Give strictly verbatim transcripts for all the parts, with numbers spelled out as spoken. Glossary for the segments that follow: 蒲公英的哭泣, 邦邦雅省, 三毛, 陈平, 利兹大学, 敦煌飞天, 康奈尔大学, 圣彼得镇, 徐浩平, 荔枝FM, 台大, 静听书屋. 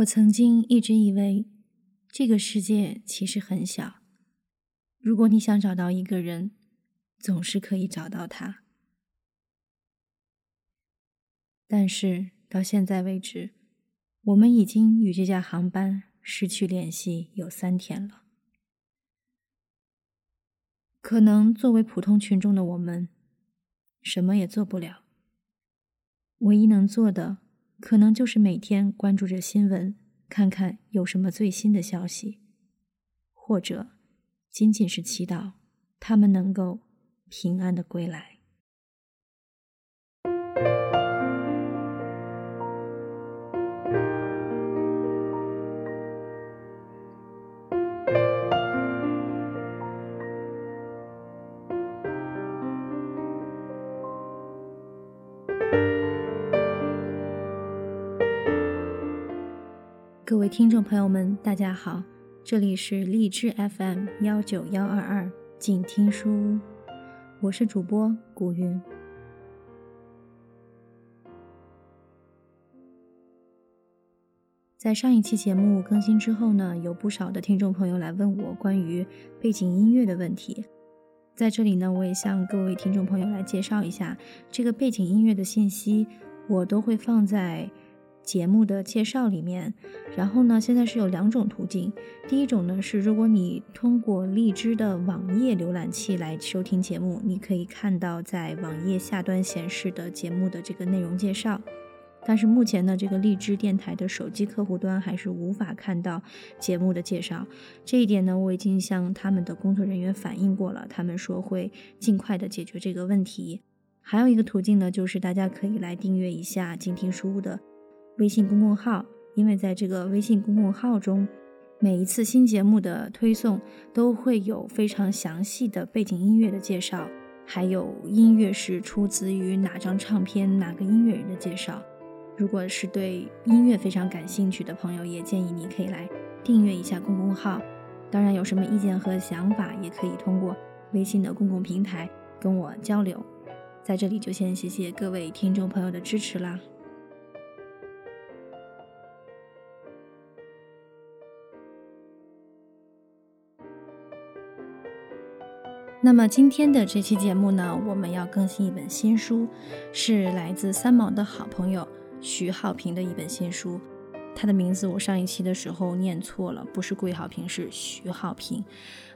我曾经一直以为，这个世界其实很小，如果你想找到一个人，总是可以找到他。但是到现在为止，我们已经与这架航班失去联系有三天了。可能作为普通群众的我们，什么也做不了。唯一能做的，可能就是每天关注着新闻，看看有什么最新的消息，或者仅仅是祈祷他们能够平安的归来。各位听众朋友们，大家好，这里是荔枝 F M 幺九幺二二静听书屋，我是主播古云。在上一期节目更新之后呢，有不少的听众朋友来问我关于背景音乐的问题。在这里呢，我也向各位听众朋友来介绍一下，这个背景音乐的信息我都会放在节目的介绍里面。然后呢，现在是有两种途径。第一种呢，是如果你通过荔枝的网页浏览器来收听节目，你可以看到在网页下端显示的节目的这个内容介绍。但是目前呢，这个荔枝电台的手机客户端还是无法看到节目的介绍。这一点呢，我已经向他们的工作人员反映过了，他们说会尽快的解决这个问题。还有一个途径呢，就是大家可以来订阅一下静听书屋的微信公共号，因为在这个微信公共号中，每一次新节目的推送都会有非常详细的背景音乐的介绍，还有音乐是出自于哪张唱片、哪个音乐人的介绍。如果是对音乐非常感兴趣的朋友，也建议你可以来订阅一下公共号。当然有什么意见和想法，也可以通过微信的公共平台跟我交流。在这里就先谢谢各位听众朋友的支持啦。那么今天的这期节目呢，我们要更新一本新书，是来自三毛的好朋友徐浩平的一本新书。他的名字我上一期的时候念错了，不是桂浩平，是徐浩平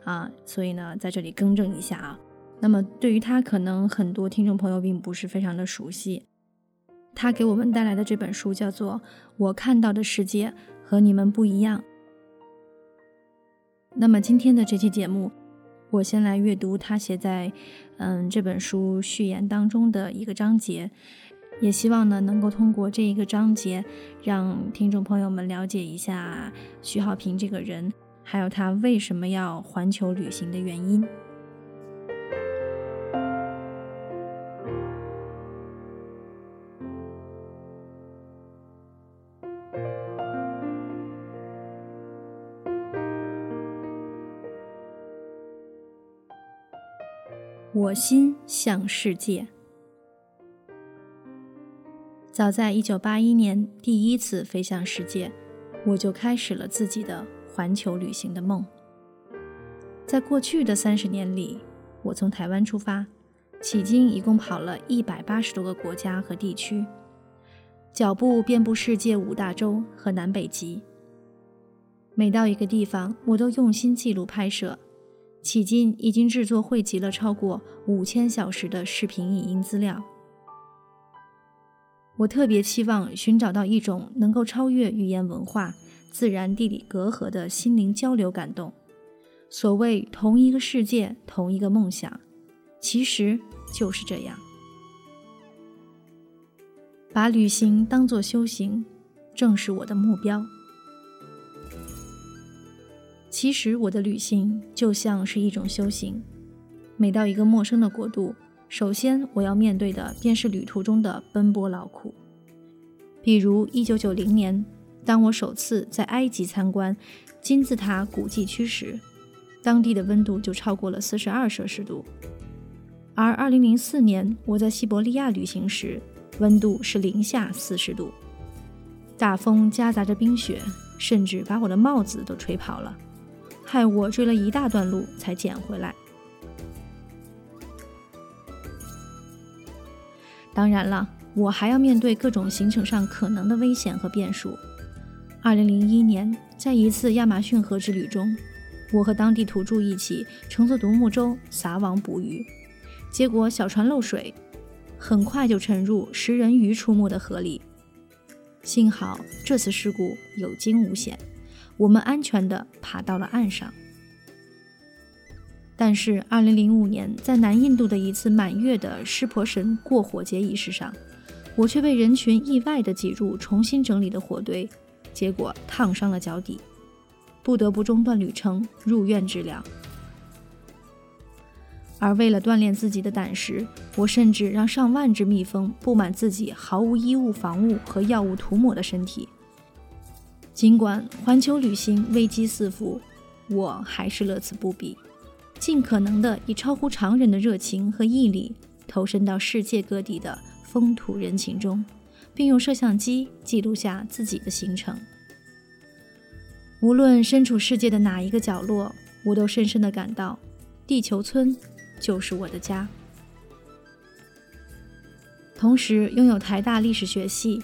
啊，所以呢在这里更正一下啊。那么对于他，可能很多听众朋友并不是非常的熟悉。他给我们带来的这本书叫做《我看到的世界和你们不一样》。那么今天的这期节目，我先来阅读他写在嗯这本书序言当中的一个章节，也希望呢能够通过这一个章节让听众朋友们了解一下徐浩平这个人，还有他为什么要环球旅行的原因。我心向世界。早在一九八一年第一次飞向世界，我就开始了自己的环球旅行的梦。在过去的三十年里，我从台湾出发，迄今一共跑了一百八十多个国家和地区，脚步遍布世界五大洲和南北极。每到一个地方，我都用心记录拍摄，迄今已经制作汇集了超过五千小时的视频影音资料。我特别期望寻找到一种能够超越语言文化、自然地理隔阂的心灵交流感动。所谓同一个世界，同一个梦想，其实就是这样。把旅行当作修行，正是我的目标。其实我的旅行就像是一种修行。每到一个陌生的国度，首先我要面对的便是旅途中的奔波劳苦。比如一九九零年，当我首次在埃及参观金字塔古迹区时，当地的温度就超过了四十二摄氏度。而二零零四年我在西伯利亚旅行时，温度是零下四十度。大风夹杂着冰雪，甚至把我的帽子都吹跑了，害我追了一大段路才捡回来。当然了，我还要面对各种行程上可能的危险和变数。二零零一年，在一次亚马逊河之旅中，我和当地土著一起乘坐独木舟撒网捕鱼，结果小船漏水，很快就沉入食人鱼出没的河里。幸好这次事故有惊无险，我们安全地爬到了岸上。但是二零零五年，在南印度的一次满月的湿婆神过火节仪式上，我却被人群意外地挤入重新整理的火堆，结果烫伤了脚底，不得不中断旅程入院治疗。而为了锻炼自己的胆识，我甚至让上万只蜜蜂布满自己毫无衣物防护和药物涂抹的身体。尽管环球旅行危机四伏，我还是乐此不疲，尽可能的以超乎常人的热情和毅力投身到世界各地的风土人情中，并用摄像机记录下自己的行程。无论身处世界的哪一个角落，我都深深地感到地球村就是我的家。同时拥有台大历史学系、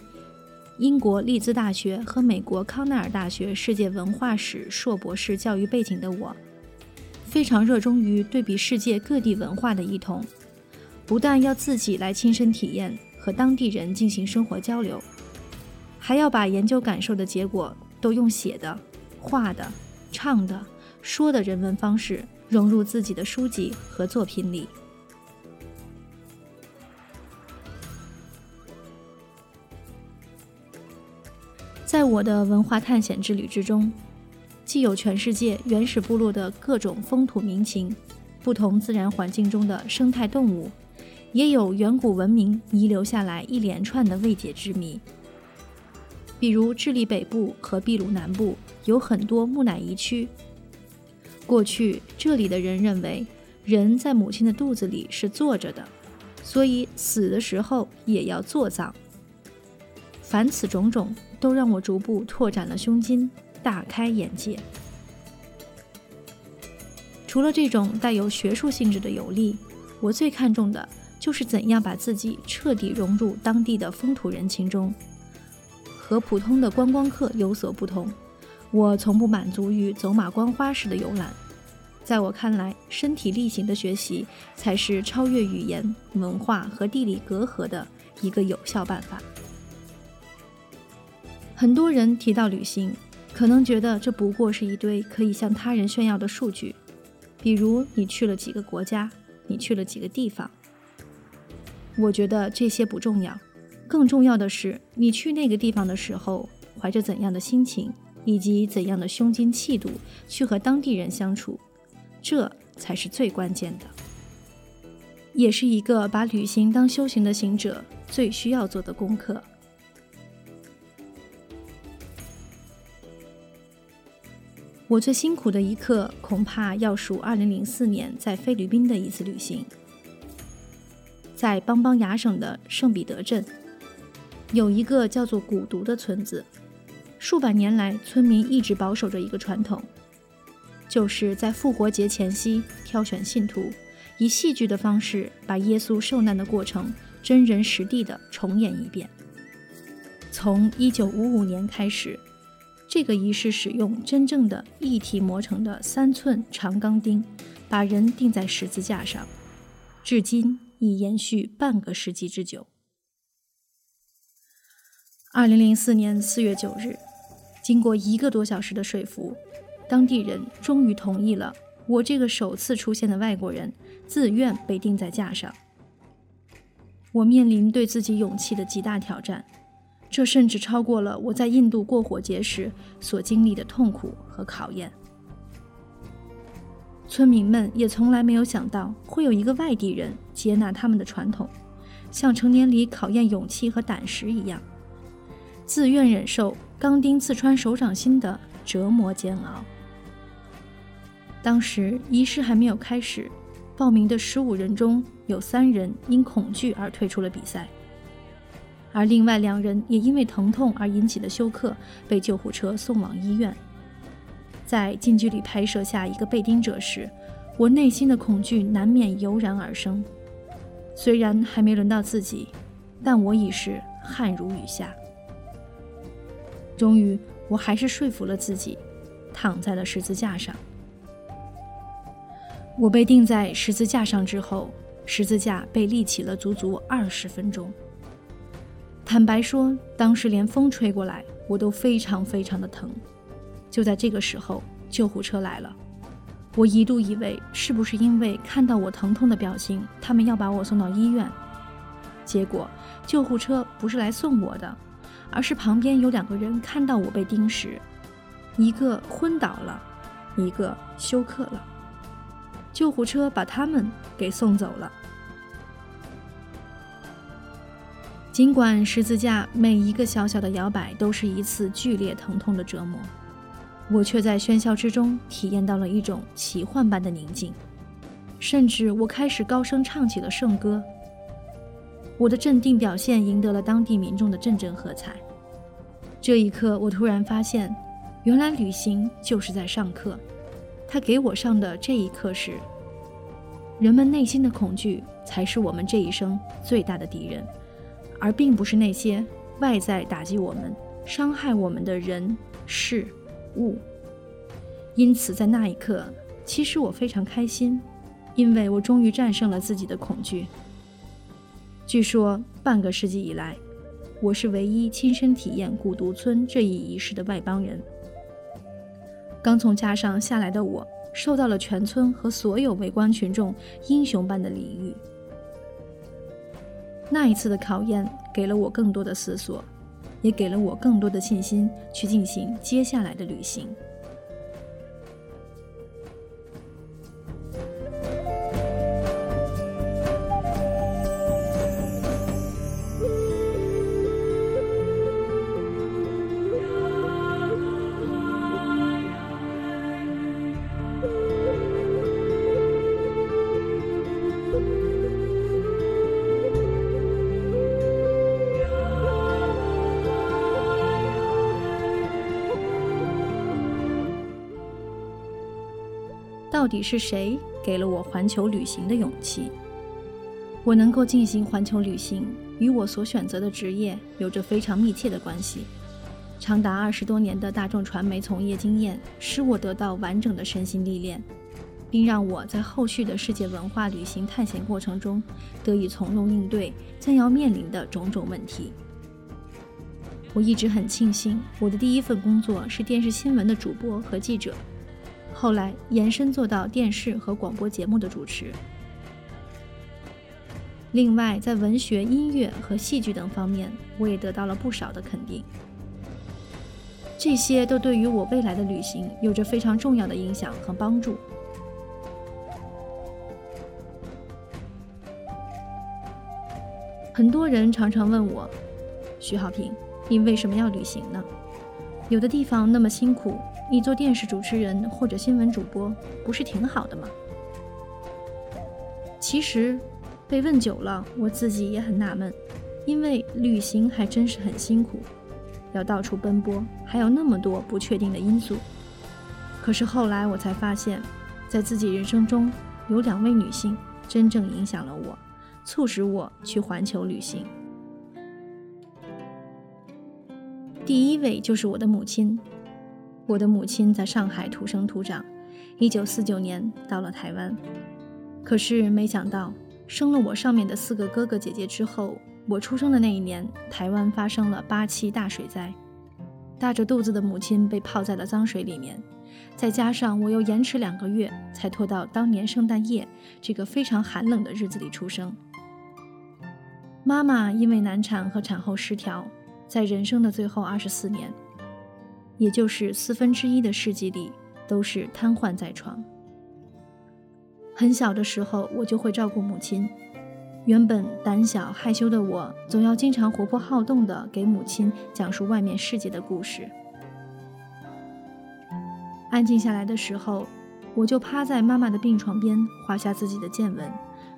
英国利兹大学和美国康奈尔大学世界文化史硕博士教育背景的我，非常热衷于对比世界各地文化的异同，不但要自己来亲身体验和当地人进行生活交流，还要把研究感受的结果都用写的、画的、唱的、说的人文方式融入自己的书籍和作品里。在我的文化探险之旅之中，既有全世界原始部落的各种风土民情，不同自然环境中的生态动物，也有远古文明遗留下来一连串的未解之谜。比如智利北部和秘鲁南部有很多木乃伊区，过去这里的人认为人在母亲的肚子里是坐着的，所以死的时候也要坐葬。凡此种种，都让我逐步拓展了胸襟，大开眼界。除了这种带有学术性质的游历，我最看重的就是怎样把自己彻底融入当地的风土人情中。和普通的观光客有所不同，我从不满足于走马观花式的游览。在我看来，身体力行的学习才是超越语言、文化和地理隔阂的一个有效办法。很多人提到旅行，可能觉得这不过是一堆可以向他人炫耀的数据，比如你去了几个国家，你去了几个地方。我觉得这些不重要，更重要的是你去那个地方的时候怀着怎样的心情，以及怎样的胸襟气度去和当地人相处，这才是最关键的，也是一个把旅行当修行的行者最需要做的功课。我最辛苦的一刻，恐怕要数二零零四年在菲律宾的一次旅行。在邦邦雅省的圣彼得镇，有一个叫做古毒的村子，数百年来村民一直保守着一个传统，就是在复活节前夕挑选信徒，以戏剧的方式把耶稣受难的过程真人实地的重演一遍。从一九五五年开始，这个仪式使用真正的一体磨成的三寸长钢钉，把人钉在十字架上，至今已延续半个世纪之久。二零零四年四月九日，经过一个多小时的说服，当地人终于同意了我这个首次出现的外国人自愿被钉在架上。我面临对自己勇气的极大挑战，这甚至超过了我在印度过火节时所经历的痛苦和考验。村民们也从来没有想到会有一个外地人接纳他们的传统，像成年礼考验勇气和胆识一样，自愿忍受钢钉刺穿手掌心的折磨煎熬。当时仪式还没有开始，报名的十五人中有三人因恐惧而退出了比赛。而另外两人也因为疼痛而引起的休克被救护车送往医院。在近距离拍摄下一个被盯者时，我内心的恐惧难免油然而生。虽然还没轮到自己，但我已是汗如雨下。终于，我还是说服了自己，躺在了十字架上。我被钉在十字架上之后，十字架被立起了足足二十分钟。坦白说，当时连风吹过来，我都非常非常的疼。就在这个时候，救护车来了。我一度以为是不是因为看到我疼痛的表情，他们要把我送到医院。结果，救护车不是来送我的，而是旁边有两个人看到我被钉时，一个昏倒了，一个休克了。救护车把他们给送走了。尽管十字架每一个小小的摇摆都是一次剧烈疼痛的折磨，我却在喧嚣之中体验到了一种奇幻般的宁静，甚至我开始高声唱起了圣歌。我的镇定表现赢得了当地民众的阵阵喝彩。这一刻，我突然发现，原来旅行就是在上课。他给我上的这一课是，人们内心的恐惧才是我们这一生最大的敌人。而并不是那些外在打击我们、伤害我们的人、事、物。因此，在那一刻，其实我非常开心，因为我终于战胜了自己的恐惧。据说，半个世纪以来，我是唯一亲身体验古独村这一仪式的外邦人。刚从架上下来的我，受到了全村和所有围观群众英雄般的礼遇。那一次的考验给了我更多的思索，也给了我更多的信心去进行接下来的旅行。到底是谁给了我环球旅行的勇气？我能够进行环球旅行，与我所选择的职业有着非常密切的关系。长达二十多年的大众传媒从业经验，使我得到完整的身心历练，并让我在后续的世界文化旅行探险过程中，得以从容应对将要面临的种种问题。我一直很庆幸，我的第一份工作是电视新闻的主播和记者。后来延伸做到电视和广播节目的主持。另外，在文学、音乐和戏剧等方面，我也得到了不少的肯定。这些都对于我未来的旅行有着非常重要的影响和帮助。很多人常常问我：“徐浩平，你为什么要旅行呢？有的地方那么辛苦，你做电视主持人或者新闻主播不是挺好的吗？”其实被问久了，我自己也很纳闷，因为旅行还真是很辛苦，要到处奔波，还有那么多不确定的因素。可是后来我才发现，在自己人生中有两位女性真正影响了我，促使我去环球旅行。第一位就是我的母亲。我的母亲在上海土生土长，一九四九年到了台湾。可是没想到，生了我上面的四个哥哥姐姐之后，我出生的那一年，台湾发生了八七大水灾，大着肚子的母亲被泡在了脏水里面。再加上我又延迟两个月才拖到当年圣诞夜这个非常寒冷的日子里出生。妈妈因为难产和产后失调，在人生的最后二十四年，也就是四分之一的世纪里，都是瘫痪在床。很小的时候，我就会照顾母亲。原本胆小害羞的我，总要经常活泼好动地给母亲讲述外面世界的故事。安静下来的时候，我就趴在妈妈的病床边，画下自己的见闻，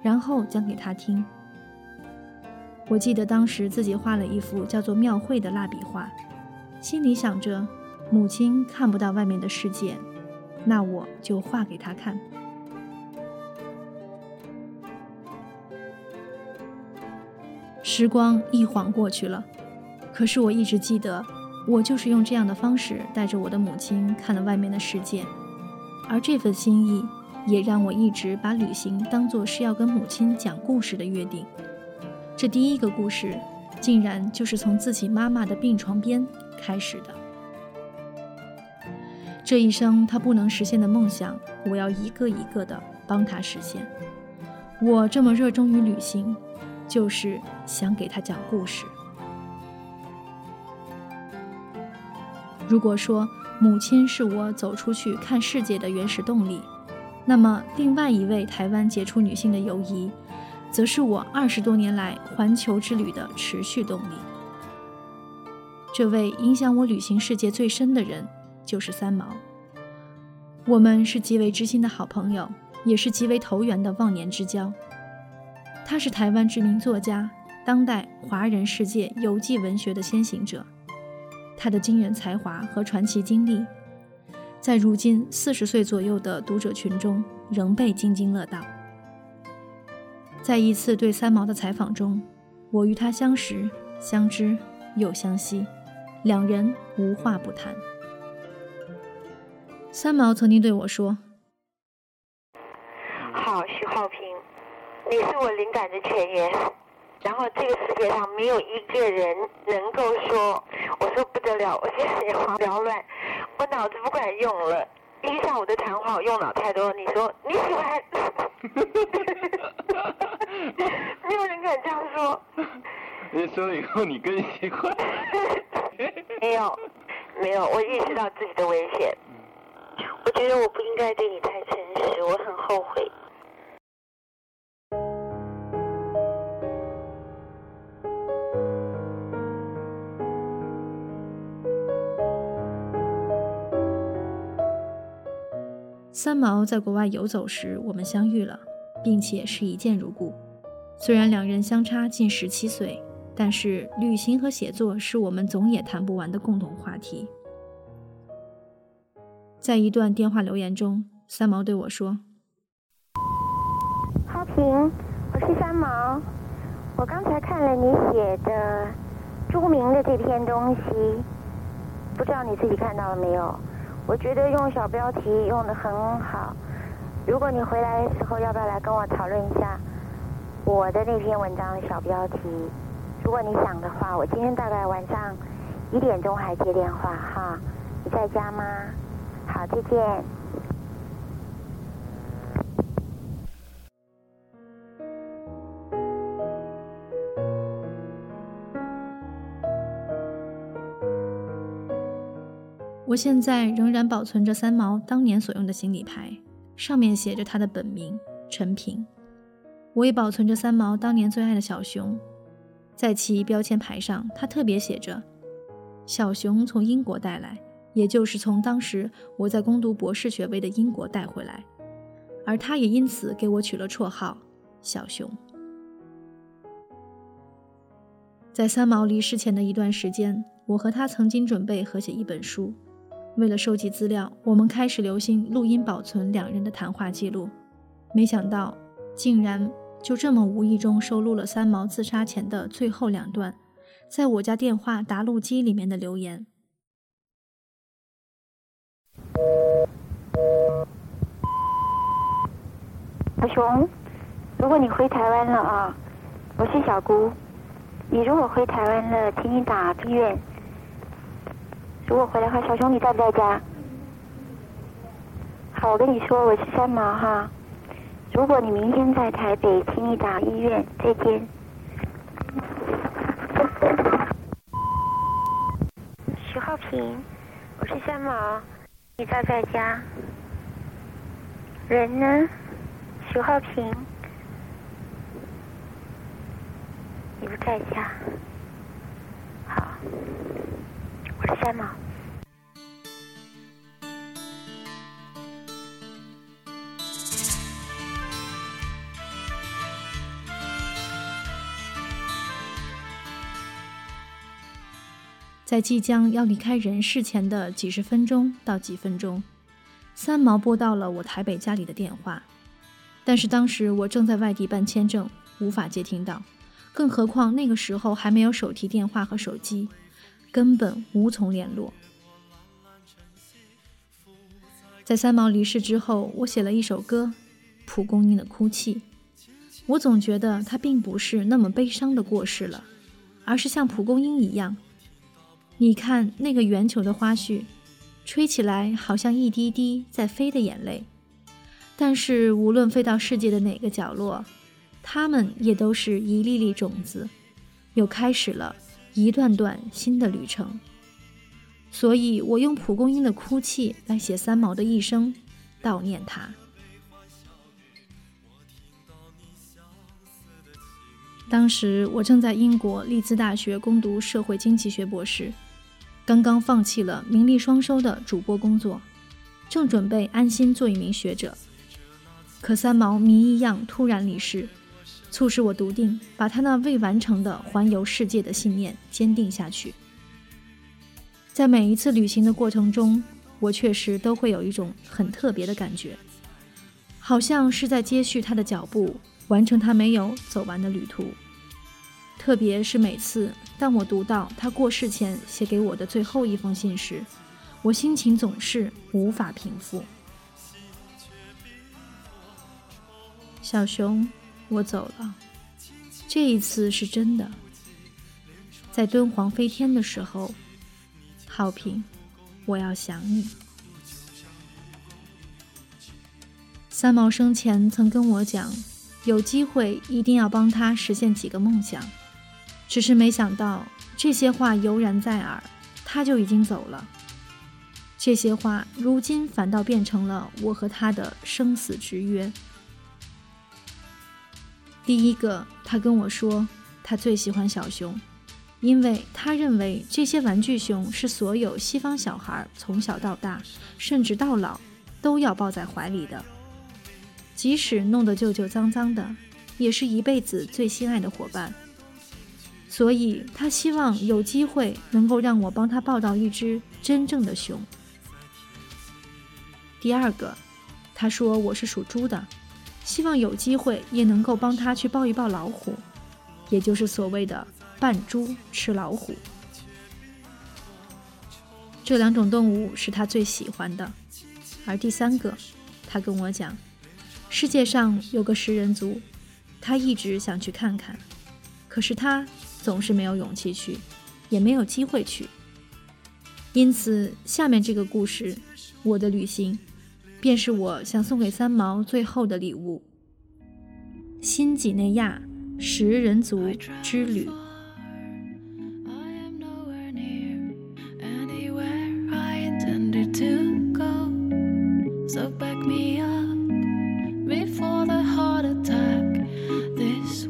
然后讲给她听。我记得当时自己画了一幅叫做《庙会》的蜡笔画，心里想着母亲看不到外面的世界，那我就画给她看。时光一晃过去了，可是我一直记得，我就是用这样的方式带着我的母亲看了外面的世界，而这份心意也让我一直把旅行当作是要跟母亲讲故事的约定。这第一个故事竟然就是从自己妈妈的病床边开始的。这一生她不能实现的梦想，我要一个一个的帮她实现。我这么热衷于旅行，就是想给她讲故事。如果说母亲是我走出去看世界的原始动力，那么另外一位台湾杰出女性的游移，则是我二十多年来环球之旅的持续动力。这位影响我旅行世界最深的人就是三毛，我们是极为知心的好朋友，也是极为投缘的忘年之交。他是台湾知名作家，当代华人世界游记文学的先行者。他的惊人才华和传奇经历，在如今四十岁左右的读者群中仍被津津乐道。在一次对三毛的采访中，我与他相识、相知又相惜，两人无话不谈。三毛曾经对我说：“好，徐浩平，你是我灵感的泉源。”然后这个世界上没有一个人能够说，我说不得了，我现在眼花缭乱，我脑子不管用了，一个下午的谈话我用脑太多。你说你喜欢，没有人敢这样说。你说了以后你更喜欢？没有，没有，我意识到自己的危险，我觉得我不应该对你太诚实，我很后悔。三毛在国外游走时，我们相遇了，并且是一见如故。虽然两人相差近十七岁，但是旅行和写作是我们总也谈不完的共同话题。在一段电话留言中，三毛对我说：“浩平，我是三毛，我刚才看了你写的朱明的这篇东西，不知道你自己看到了没有？我觉得用小标题用得很好，如果你回来的时候要不要来跟我讨论一下我的那篇文章的小标题？如果你想的话，我今天大概晚上一点钟还接电话哈，你在家吗？好，再见。”我现在仍然保存着三毛当年所用的行李牌，上面写着他的本名陈平。我也保存着三毛当年最爱的小熊，在其标签牌上他特别写着：“小熊从英国带来，也就是从当时我在攻读博士学位的英国带回来。”而他也因此给我取了绰号小熊。在三毛离世前的一段时间，我和他曾经准备合写一本书。为了收集资料，我们开始留心录音保存两人的谈话记录，没想到竟然就这么无意中收录了三毛自杀前的最后两段在我家电话答录机里面的留言。小熊，如果你回台湾了啊，我是小姑，你如果回台湾了请你打病院。如果回来的话，小熊你在不在家？好，我跟你说，我是三毛哈。如果你明天在台北，请你打医院。再见。徐浩平，我是三毛，你在不在家？人呢？徐浩平，你不在家。好，我是三毛。在即将要离开人世前的几十分钟到几分钟，三毛拨到了我台北家里的电话，但是当时我正在外地办签证，无法接听到，更何况那个时候还没有手提电话和手机，根本无从联络。在三毛离世之后，我写了一首歌《蒲公英的哭泣》，我总觉得他并不是那么悲伤的过世了，而是像蒲公英一样，你看那个圆球的花絮，吹起来好像一滴滴在飞的眼泪，但是无论飞到世界的哪个角落，它们也都是一粒粒种子，又开始了一段段新的旅程。所以我用蒲公英的哭泣来写三毛的一生，悼念他。当时我正在英国利兹大学攻读社会经济学博士，刚刚放弃了名利双收的主播工作，正准备安心做一名学者，可三毛谜一样突然离世，促使我笃定把他那未完成的环游世界的信念坚定下去。在每一次旅行的过程中，我确实都会有一种很特别的感觉，好像是在接续他的脚步，完成他没有走完的旅途。特别是每次当我读到他过世前写给我的最后一封信时，我心情总是无法平复。小熊，我走了，这一次是真的。在敦煌飞天的时候，浩平，我要想你。三毛生前曾跟我讲，有机会一定要帮他实现几个梦想，只是没想到这些话犹然在耳，他就已经走了。这些话如今反倒变成了我和他的生死之约。第一个，他跟我说他最喜欢小熊，因为他认为这些玩具熊是所有西方小孩从小到大甚至到老都要抱在怀里的，即使弄得旧旧脏脏的，也是一辈子最心爱的伙伴。所以他希望有机会能够让我帮他抱到一只真正的熊。第二个，他说我是属猪的，希望有机会也能够帮他去抱一抱老虎，也就是所谓的扮猪吃老虎。这两种动物是他最喜欢的。而第三个，他跟我讲，世界上有个食人族，他一直想去看看，可是他总是没有勇气去，也没有机会去。因此，下面这个故事，我的旅行，便是我想送给三毛最后的礼物。新几内亚食人族之旅。These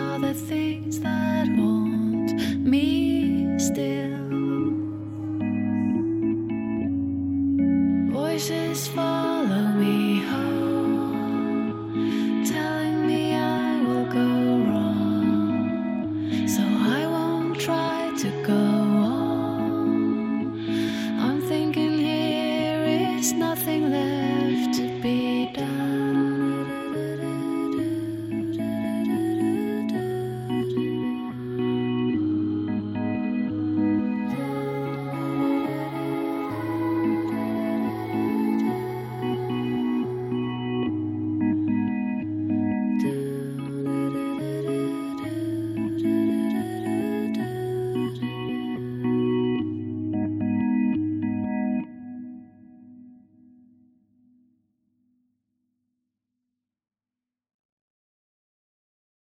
are the things that haunt me still.